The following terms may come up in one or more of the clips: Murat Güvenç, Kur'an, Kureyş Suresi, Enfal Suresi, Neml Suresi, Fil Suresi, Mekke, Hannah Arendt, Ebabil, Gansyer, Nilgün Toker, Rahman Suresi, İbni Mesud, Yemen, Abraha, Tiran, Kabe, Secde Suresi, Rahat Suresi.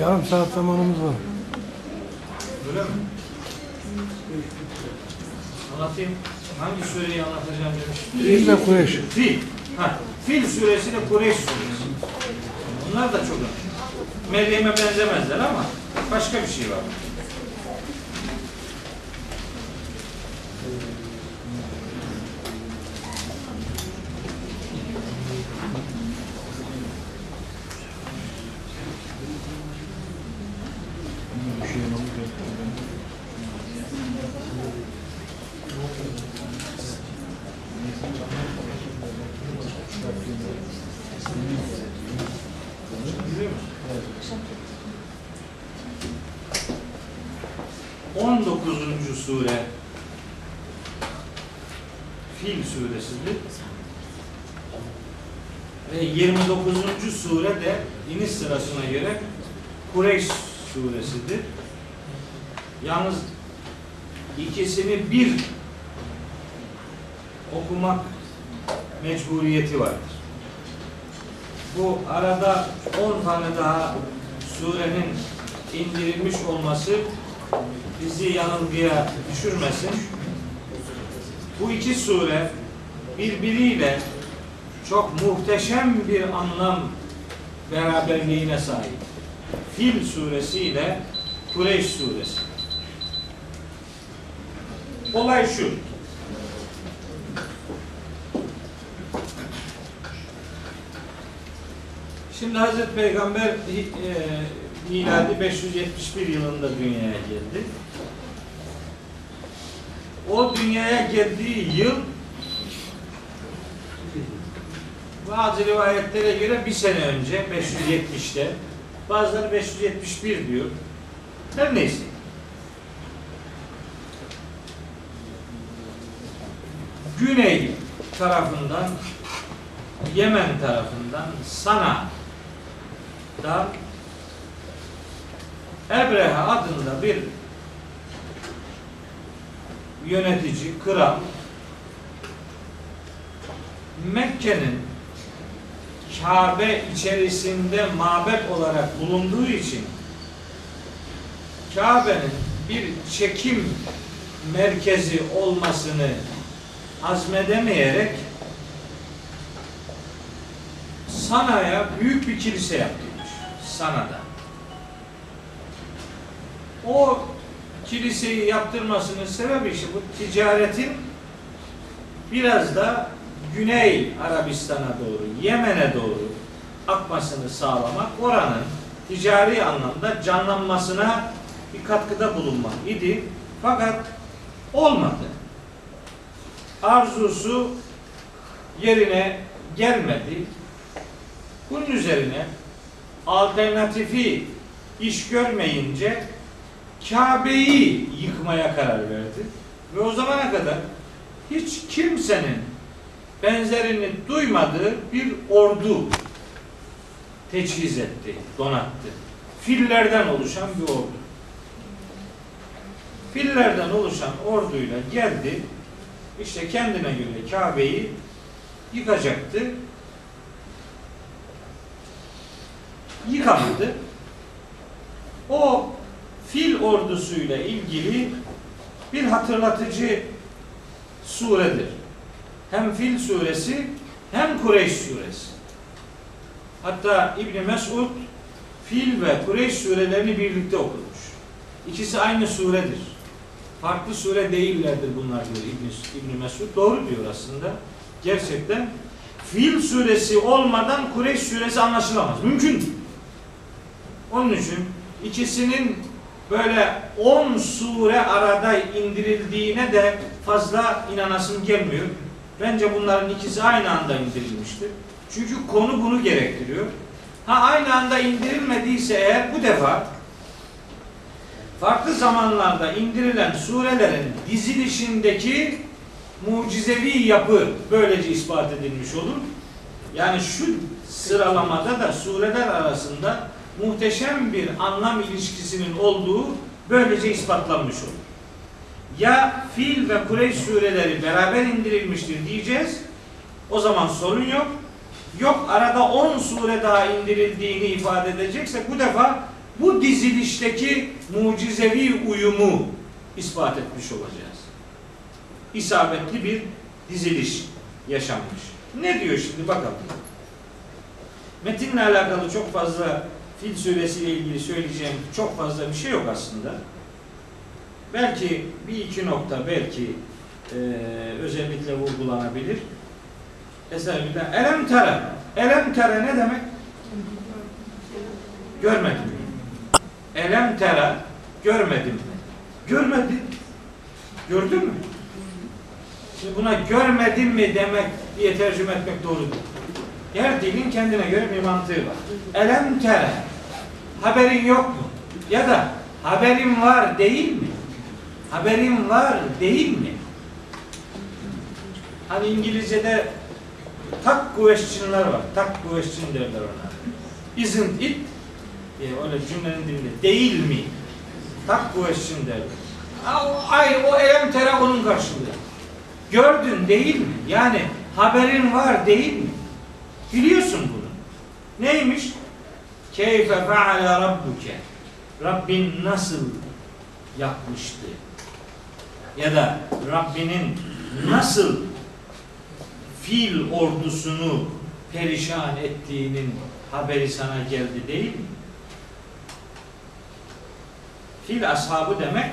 Yarım saat zamanımız var. Öyle mi? Anlatayım. Hangi sureyi anlatacağım demiş? Fil ve Kureyş. Fil. Ha. Fil suresi ile Kureyş suresi. Bunlar da çok önemli. Meryem'e benzemezler ama başka bir şey var. Sure Fil suresidir. Ve 29. sure de iniş sırasına göre Kureyş suresidir. Yalnız ikisini bir okumak mecburiyeti vardır. Bu arada 10 tane daha surenin indirilmiş olması bizi yanılgıya düşürmesin. Bu iki sure birbiriyle çok muhteşem bir anlam beraberliğine sahip. Fil suresi ile Kureyş suresi. Olay şu. Şimdi Hazreti Peygamber miladi 571 yılında dünyaya geldi. O dünyaya geldiği yıl bazı rivayetlere göre bir sene önce 570'te, bazıları 571 diyor. Her neyse. Güney tarafından, Yemen tarafından, Sana'dan Abraha adında bir yönetici, kral Mekke'nin Kabe içerisinde mabet olarak bulunduğu için Kabe'nin bir çekim merkezi olmasını hazmedemeyerek Sana'ya büyük bir kilise yaptırmış. Sana'da. O kiliseyi yaptırmasının sebebi işte bu ticaretin biraz da Güney Arabistan'a doğru, Yemen'e doğru akmasını sağlamak, oranın ticari anlamda canlanmasına bir katkıda bulunmak idi. Fakat olmadı. Arzusu yerine gelmedi. Bunun üzerine alternatifi iş görmeyince Kabe'yi yıkmaya karar verdi. Ve o zamana kadar hiç kimsenin benzerini duymadığı bir ordu teçhiz etti, donattı. Fillerden oluşan bir ordu. Fillerden oluşan orduyla geldi, işte kendine göre Kabe'yi yıkacaktı. Yıkamadı. O Fil ordusuyla ilgili bir hatırlatıcı suredir. Hem Fil suresi hem Kureyş suresi. Hatta İbni Mesud Fil ve Kureyş surelerini birlikte okumuş. İkisi aynı suredir. Farklı sure değillerdir bunlar diyor İbni Mesud. Doğru diyor aslında. Gerçekten Fil suresi olmadan Kureyş suresi anlaşılamaz. Mümkün değil. Onun için ikisinin böyle 10 sure arada indirildiğine de fazla inanasım gelmiyor. Bence bunların ikisi aynı anda indirilmiştir. Çünkü konu bunu gerektiriyor. Ha aynı anda indirilmediyse eğer bu defa farklı zamanlarda indirilen surelerin dizilişindeki mucizevi yapı böylece ispat edilmiş olur. Yani şu sıralamada da sureler arasında muhteşem bir anlam ilişkisinin olduğu böylece ispatlanmış olur. Ya Fil ve Kureyş sureleri beraber indirilmiştir diyeceğiz. O zaman sorun yok. Yok arada 10 sure daha indirildiğini ifade edecekse bu defa bu dizilişteki mucizevi uyumu ispat etmiş olacağız. İsabetli bir diziliş yaşanmış. Ne diyor şimdi bakalım. Metinle alakalı çok fazla, Fil Suresi'yle ilgili söyleyeceğim çok fazla bir şey yok aslında. Belki bir iki nokta belki özellikle vurgulanabilir. Eserlerden elem tere. Elem tere ne demek? Görmedim mi? Elem tere, görmedim mi? Görmedim. Gördün mü? Şimdi buna görmedim mi demek diye tercüme etmek doğru değil. Her dilin kendine göre bir mantığı var. Elem tere. Haberin yok mu? Ya da haberin var değil mi? Haberin var değil mi? Hani İngilizce'de tak question'lar var. Tak question derler ona. Isn't it? Öyle cümlenin dilinde. Değil mi? Tak question derler. Ay o elem tere onun karşılığı. Gördün değil mi? Yani haberin var değil mi? Biliyorsun bunu. Neymiş? Keyfe fe'ale rabbuke. Rabbin nasıl yapmıştı? Ya da Rabbinin nasıl fil ordusunu perişan ettiğinin haberi sana geldi değil mi? Fil ashabı demek,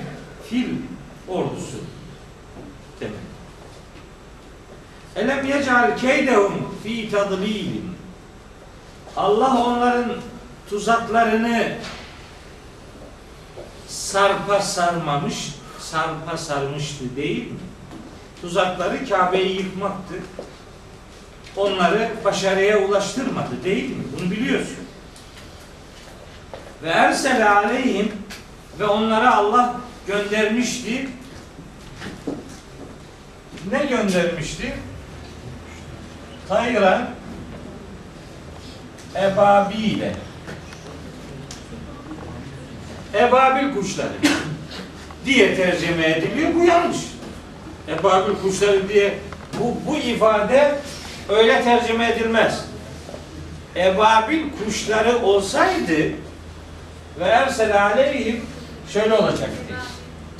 fil ordusu demek. Elem yecal keydehum fi tadlilin. Allah onların tuzaklarını sarpa sarmıştı değil mi? Tuzakları Kabe'yi yıkmaktı. Onları başarıya ulaştırmadı değil mi? Bunu biliyorsun. Ve ersele aleyhim, ve onlara Allah göndermişti. Ne göndermişti? Tayran ebabile. Ebabil kuşları diye tercüme ediliyor. Bu yanlış. Ebabil kuşları diye bu ifade öyle tercüme edilmez. Ebabil kuşları olsaydı ve ersel aleyhim şöyle olacaktı.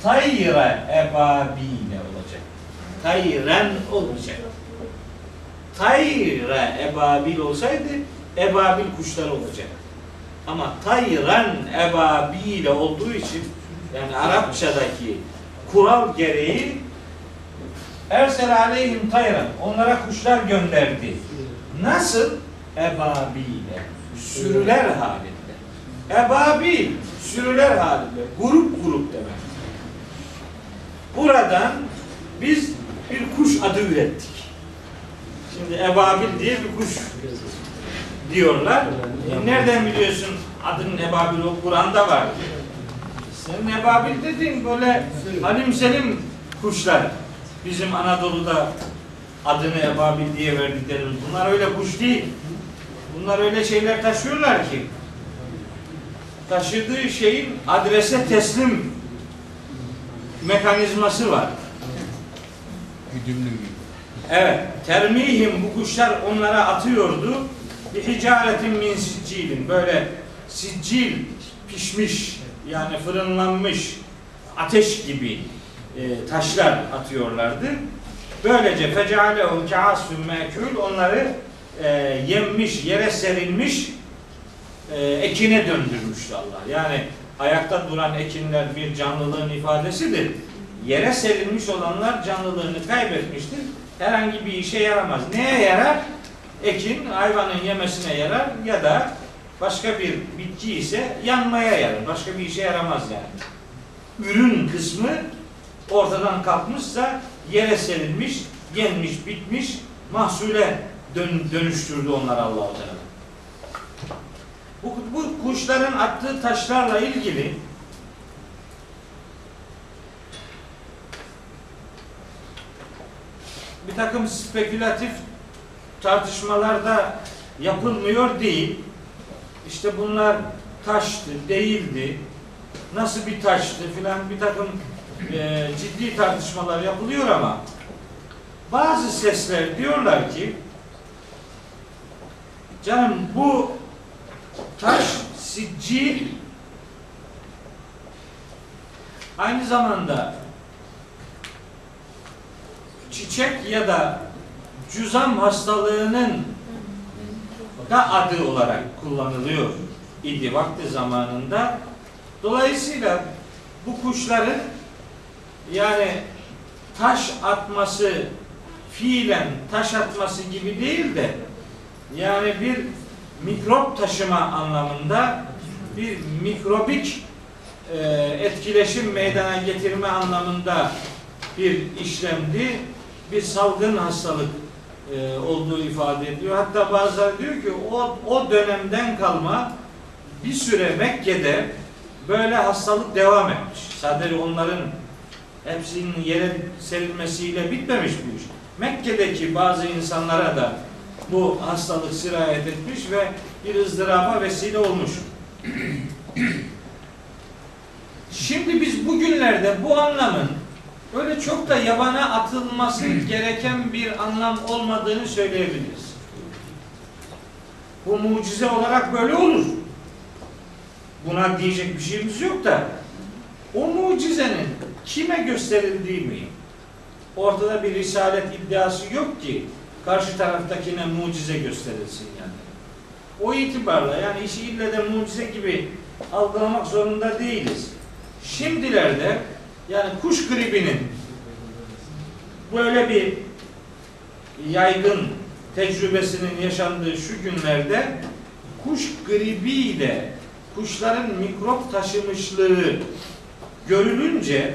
Tayra ebabile olacak. Tayran olacak. Tayra ebabil olsaydı ebabil kuşları olacak. Ama tayran ebabiyle olduğu için, yani Arapçadaki kural gereği ersel aleyhim tayran, onlara kuşlar gönderdi. Nasıl? Ebabiyle. Sürüler halinde. Ebabil, sürüler halinde. Grup grup demek. Buradan biz bir kuş adı ürettik. Şimdi ebabil diye bir kuş diyorlar. Nereden biliyorsun adının ebabil? O Kur'an'da var. Senin ebabil dediğin böyle halim selim kuşlar. Bizim Anadolu'da adını ebabil diye verdiklerimiz. Bunlar öyle kuş değil. Bunlar öyle şeyler taşıyorlar ki taşıdığı şeyin adrese teslim mekanizması var. Güdümlü gibi. Evet. Termihim, bu kuşlar onlara atıyordu. Bir hicaretin min siccilin, böyle siccil pişmiş, yani fırınlanmış ateş gibi taşlar atıyorlardı. Böylece fecalehum ke'asfin me'kûl, onları yenmiş, yere serilmiş ekine döndürmüştü Allah. Yani ayakta duran ekinler bir canlılığın ifadesidir. Yere serilmiş olanlar canlılığını kaybetmiştir. Herhangi bir işe yaramaz. Neye yarar? Ekin hayvanın yemesine yarar ya da başka bir bitki ise yanmaya yarar. Başka bir işe yaramaz yani. Ürün kısmı ortadan kalkmışsa yere serilmiş, yenmiş, bitmiş mahsule dönüştürdü onları Allah-u Teala. Bu kuşların attığı taşlarla ilgili bir takım spekülatif tartışmalarda yapılmıyor değil. İşte bunlar taştı, değildi, nasıl bir taştı filan bir takım ciddi tartışmalar yapılıyor ama bazı sesler diyorlar ki canım bu taş siccil aynı zamanda çiçek ya da cüzam hastalığının da adı olarak kullanılıyor idi vakti zamanında. Dolayısıyla bu kuşların yani taş atması, fiilen taş atması gibi değil de yani bir mikrop taşıma anlamında, bir mikrobik etkileşim meydana getirme anlamında bir işlemdi. Bir salgın hastalık olduğu ifade ediliyor. Hatta bazıları diyor ki o dönemden kalma bir süre Mekke'de böyle hastalık devam etmiş. Sadece onların hepsinin yere serilmesiyle bitmemiş bu iş. Mekke'deki bazı insanlara da bu hastalık sirayet etmiş ve bir ızdıraba vesile olmuş. Şimdi biz bugünlerde bu anlamın böyle çok da yabana atılması gereken bir anlam olmadığını söyleyebiliriz. Bu mucize olarak böyle olur. Buna diyecek bir şeyimiz yok da o mucizenin kime gösterildiği mi? Ortada bir risalet iddiası yok ki karşı taraftakine mucize gösterilsin yani. O itibarla yani işi ille de mucize gibi algılamak zorunda değiliz. Şimdilerde yani kuş gribinin böyle bir yaygın tecrübesinin yaşandığı şu günlerde kuş gribiyle kuşların mikrop taşımışlığı görülünce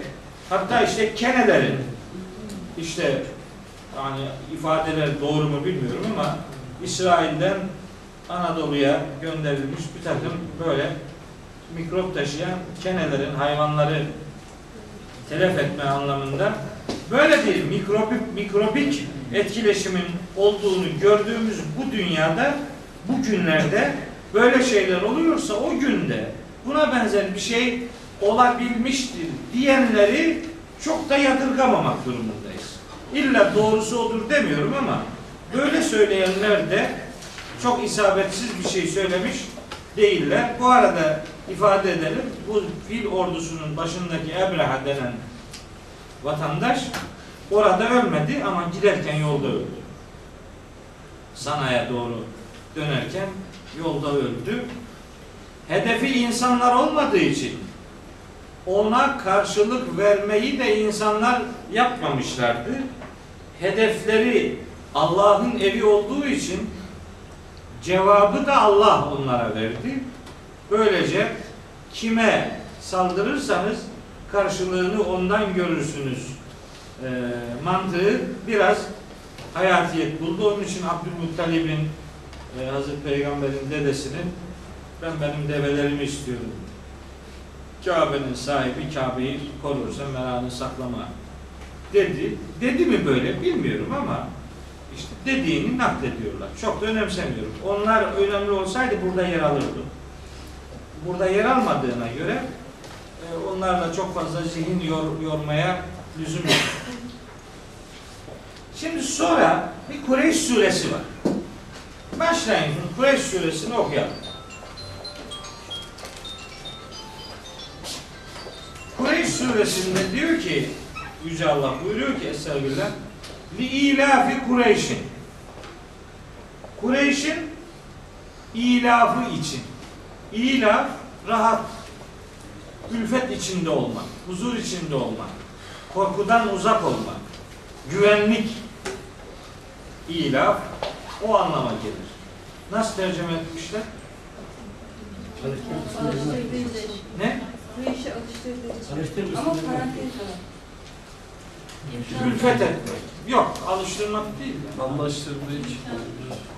hatta işte kenelerin işte yani ifadeler doğru mu bilmiyorum ama İsrail'den Anadolu'ya gönderilmiş bir takım böyle mikrop taşıyan kenelerin hayvanları telef etme anlamında böyle bir mikrobik etkileşimin olduğunu gördüğümüz bu dünyada bu günlerde böyle şeyler oluyorsa o günde buna benzer bir şey olabilmiştir diyenleri çok da yadırgamamak durumundayız. İlla doğrusu odur demiyorum ama böyle söyleyenler de çok isabetsiz bir şey söylemiş değiller. Bu arada ifade edelim. Bu fil ordusunun başındaki Abraha denen vatandaş orada ölmedi ama giderken yolda öldü. Sana'ya doğru dönerken yolda öldü. Hedefi insanlar olmadığı için ona karşılık vermeyi de insanlar yapmamışlardı. Hedefleri Allah'ın evi olduğu için cevabı da Allah onlara verdi. Böylece kime saldırırsanız karşılığını ondan görürsünüz mantığı biraz hayatiyet buldu. Onun için Abdülmuttalib'in Hazreti Peygamber'in dedesinin ben benim develerimi istiyorum. Kabe'nin sahibi Kabe'yi korursa meranı saklama dedi. Dedi mi böyle bilmiyorum ama işte dediğini naklediyorlar. Çok da önemsemiyorum. Onlar önemli olsaydı burada yer alırdı. Burada yer almadığına göre onlarla çok fazla zihin yormaya lüzum yok. Şimdi sonra bir Kureyş Suresi var. Başlayın Kureyş Suresini okuyalım. Kureyş Suresi'nde diyor ki Yüce Allah buyuruyor ki Estağfirullah li ilafi Kureyş'in Kureyş'in ilafı için İlaf, rahat, ülfet içinde olmak, huzur içinde olmak, korkudan uzak olmak, güvenlik, ilaf o anlama gelir. Nasıl tercüme etmişler? Alıştırıcı. Ne? Kureyş'e alıştırıcı. Ama parantez olarak. Ülfet etmek. Yok, alıştırmak değil. Anlaştırmak.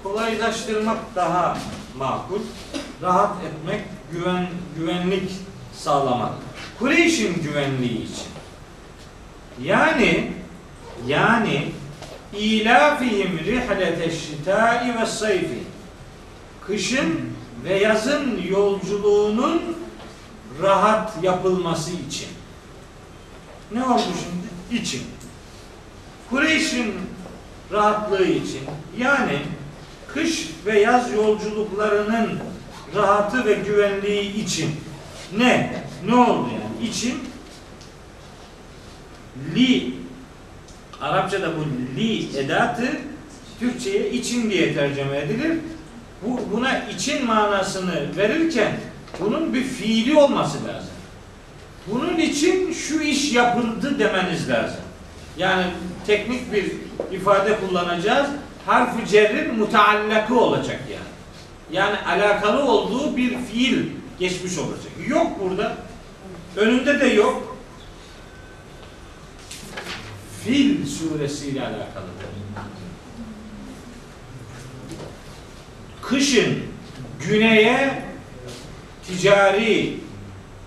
Kolaylaştırmak daha makul. Rahat etmek, güvenlik sağlamak. Kureyş'in güvenliği için. Yani ilafihim rihleteşşitâi ve's-sayfi. Kışın ve yazın yolculuğunun rahat yapılması için. Ne oldu şimdi? İçin. Kureyş'in rahatlığı için. Yani kış ve yaz yolculuklarının rahatı ve güvenliği için. Ne oldu yani? İçin Li, Arapçada bu li edatı Türkçe'ye için diye tercüme edilir. Buna için manasını verirken bunun bir fiili olması lazım. Bunun için şu iş yapıldı demeniz lazım. Yani teknik bir ifade kullanacağız. Harf-ı cerrin mutaallakı olacak yani. Yani alakalı olduğu bir fiil geçmiş olacak. Yok burada. Önünde de yok. Fil suresiyle alakalıdır. Kışın güneye ticari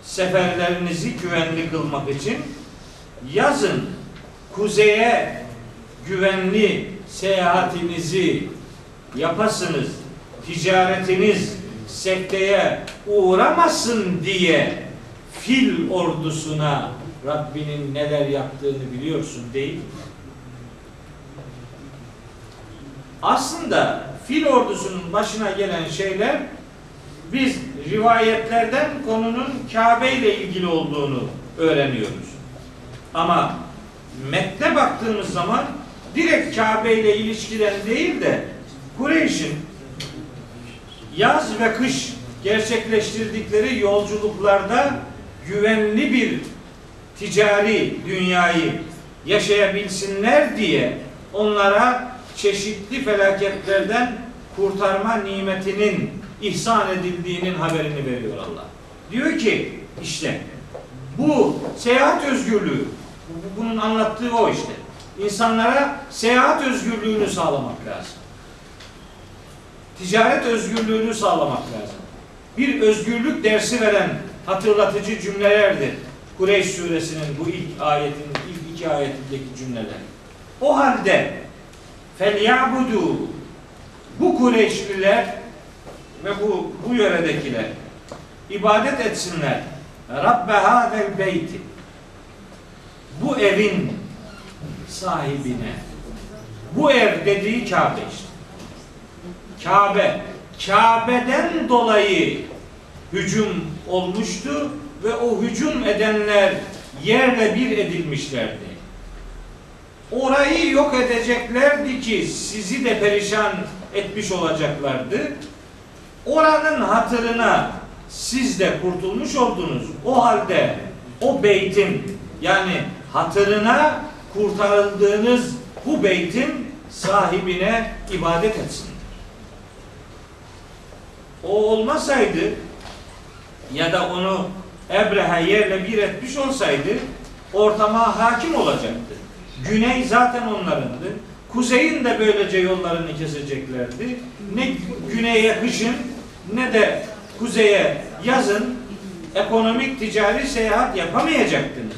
seferlerinizi güvenli kılmak için, yazın kuzeye güvenli seyahatinizi yapasınız, ticaretiniz sekteye uğramasın diye fil ordusuna Rabbinin neler yaptığını biliyorsun değil mi? Aslında fil ordusunun başına gelen şeyler, biz rivayetlerden konunun Kabe ile ilgili olduğunu öğreniyoruz. Ama metne baktığımız zaman direkt Kabe ile ilişkilen değil de Kureyş'in yaz ve kış gerçekleştirdikleri yolculuklarda güvenli bir ticari dünyayı yaşayabilsinler diye onlara çeşitli felaketlerden kurtarma nimetinin ihsan edildiğinin haberini veriyor Allah. Diyor ki işte bu seyahat özgürlüğü, bunun anlattığı o işte. İnsanlara seyahat özgürlüğünü sağlamak lazım. Ticaret özgürlüğünü sağlamak lazım. Bir özgürlük dersi veren hatırlatıcı cümlelerdir Kureyş Suresi'nin bu ilk ayetinin, ilk iki ayetindeki cümleler. O halde felyabudu, bu Kureyşliler ve bu yöredekiler ibadet etsinler. Rabbe hâzel beyti, bu evin sahibine. Bu ev dediği Kabe işte. Kabe. Kabe'den dolayı hücum olmuştu ve o hücum edenler yerle bir edilmişlerdi. Orayı yok edeceklerdi ki sizi de perişan etmiş olacaklardı. Oranın hatırına siz de kurtulmuş oldunuz. O halde o beytin, yani hatırına kurtarıldığınız bu beytin sahibine ibadet etsinler. O olmasaydı ya da onu Abraha yerle bir etmiş olsaydı ortama hakim olacaktı. Güney zaten onlarındı. Kuzeyin de böylece yollarını keseceklerdi. Ne güneye kışın ne de kuzeye yazın ekonomik ticari seyahat yapamayacaktınız.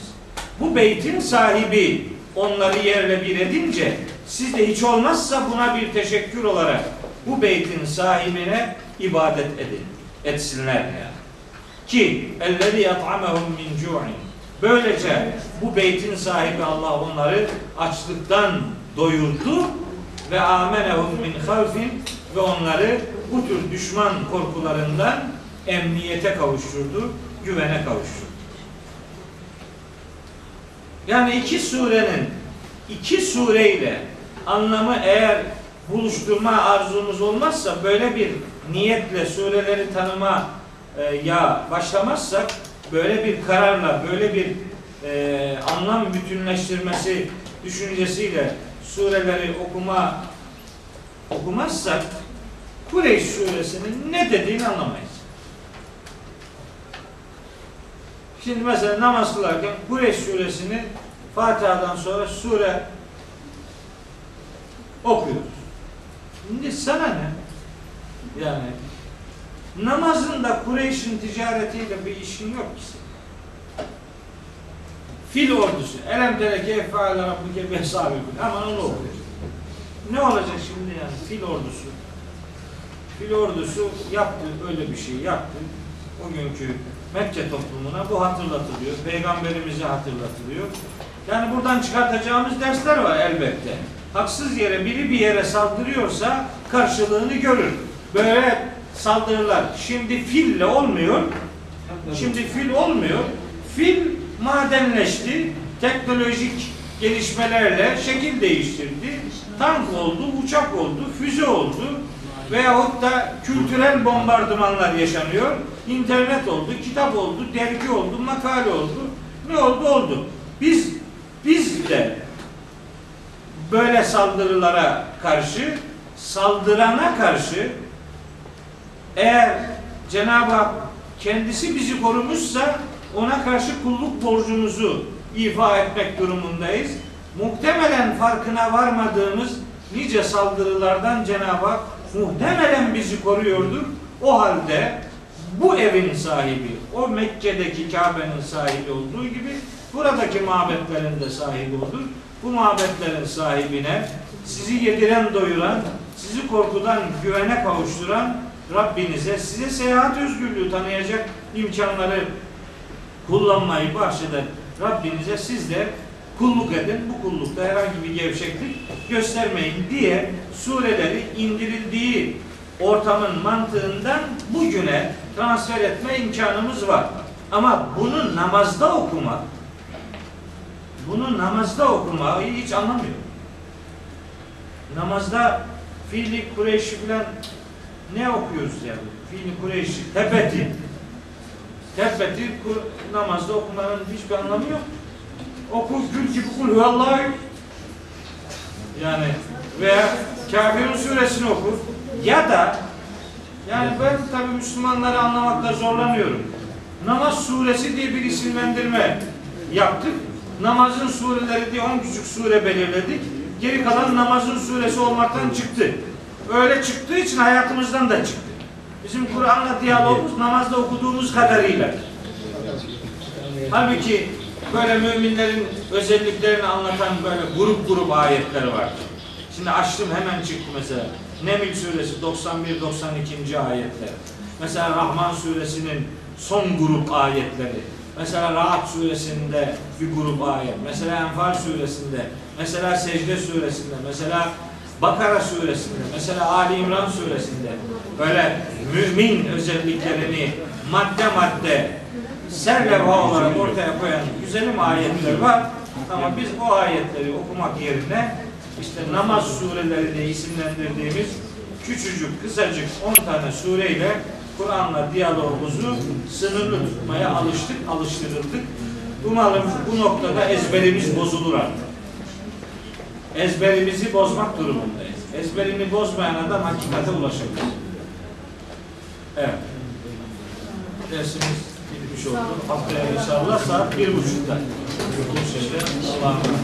Bu beytin sahibi onları yerle bir edince siz de hiç olmazsa buna bir teşekkür olarak bu beytin sahibine ibadet edin. Etsinler yani. Ki ellezî yat'amehum min cu'in. Böylece bu beytin sahibi Allah onları açlıktan doyurdu ve âmenehum min havfin, ve onları bu tür düşman korkularından emniyete kavuşturdu, güvene kavuşturdu. Yani iki sureyle anlamı eğer buluşturma arzumuz olmazsa, böyle bir niyetle sureleri tanıma ya başlamazsak, böyle bir kararla, böyle bir anlam bütünleştirmesi düşüncesiyle sureleri okumazsak Kureyş Suresi'nin ne dediğini anlamayız. Şimdi mesela namaz kılarken Kureyş Suresi'ni Fatiha'dan sonra sure okuyoruz. Şimdi sana ne? Yani namazında Kureyş'in ticaretiyle bir işin yok ki. Fil ordusu. Elem tereke efâle rabbike behsâbi. Aman onu okuyor. Ne olacak şimdi yani? Fil ordusu yaptı, öyle bir şey yaptı. O günkü Mekke toplumuna bu hatırlatılıyor. Peygamberimize hatırlatılıyor. Yani buradan çıkartacağımız dersler var elbette. Haksız yere biri bir yere saldırıyorsa karşılığını görür. Böyle saldırılar şimdi fille olmuyor. Fil madenleşti. teknolojik gelişmelerle şekil değiştirdi. Tank oldu, uçak oldu, füze oldu veyahut da kültürel bombardımanlar yaşanıyor. İnternet oldu, kitap oldu, dergi oldu, makale oldu. Ne oldu? Oldu. Biz de böyle saldırılara karşı, saldırana karşı eğer Cenab-ı Hak kendisi bizi korumuşsa ona karşı kulluk borcumuzu ifa etmek durumundayız. Muhtemelen farkına varmadığımız nice saldırılardan Cenab-ı Hak muhtemelen bizi koruyordur. O halde bu evin sahibi, o Mekke'deki Kabe'nin sahibi olduğu gibi buradaki mabetlerin de sahibi olur. Bu mabetlerin sahibine, sizi yediren doyuran, sizi korkudan güvene kavuşturan Rabbinize, size seyahat özgürlüğü tanıyacak imkanları kullanmayı bahşeden Rabbinize siz de kulluk edin. Bu kullukta herhangi bir gevşeklik göstermeyin diye sureleri indirildiği ortamın mantığından bugüne transfer etme imkanımız var. Ama bunu namazda okumayı hiç anlamıyor. Namazda Fil-i Kureyş'i falan ne okuyoruz yani? Fil-i Kureyş'i, tebeti namazda okumanın hiçbir anlamı yok. Oku, gül gibi kul vallahi. Yani veya Kafirun suresini oku. Ya da yani ben tabii Müslümanları anlamakta zorlanıyorum. Namaz suresi diye bir isimlendirme yaptık. Namazın sureleri diye 10 küçük sure belirledik. Geri kalan namazın suresi olmaktan çıktı. Öyle çıktığı için hayatımızdan da çıktı. Bizim Kur'an'la diyalogumuz namazda okuduğumuz kadarıyla. Halbuki böyle müminlerin özelliklerini anlatan böyle grup ayetler var. Şimdi açtım hemen çıktı mesela. Neml Suresi 91-92. Ayetler. Mesela Rahman Suresi'nin son grup ayetleri. Mesela Rahat Suresi'nde bir grup ayet. Mesela Enfal Suresi'nde. Mesela Secde Suresi'nde. Mesela Bakara Suresi'nde. Mesela Ali İmran Suresi'nde. Böyle mümin özelliklerini madde serlevha olarak ortaya koyan güzelim ayetler var. Ama biz o ayetleri okumak yerine işte namaz sureleri diye isimlendirdiğimiz küçücük, kısacık 10 tane sureyle Kur'an'la diyalogumuzu sınırlı tutmaya alıştırıldık. Umarım bu noktada ezberimiz bozulur artık. Ezberimizi bozmak durumundayız. Ezberini bozmayan adam hakikate ulaşabilir. Evet. Dersimiz bitmiş oldu. Haftaya inşallah saat 1.30'da. Allah'a emanet.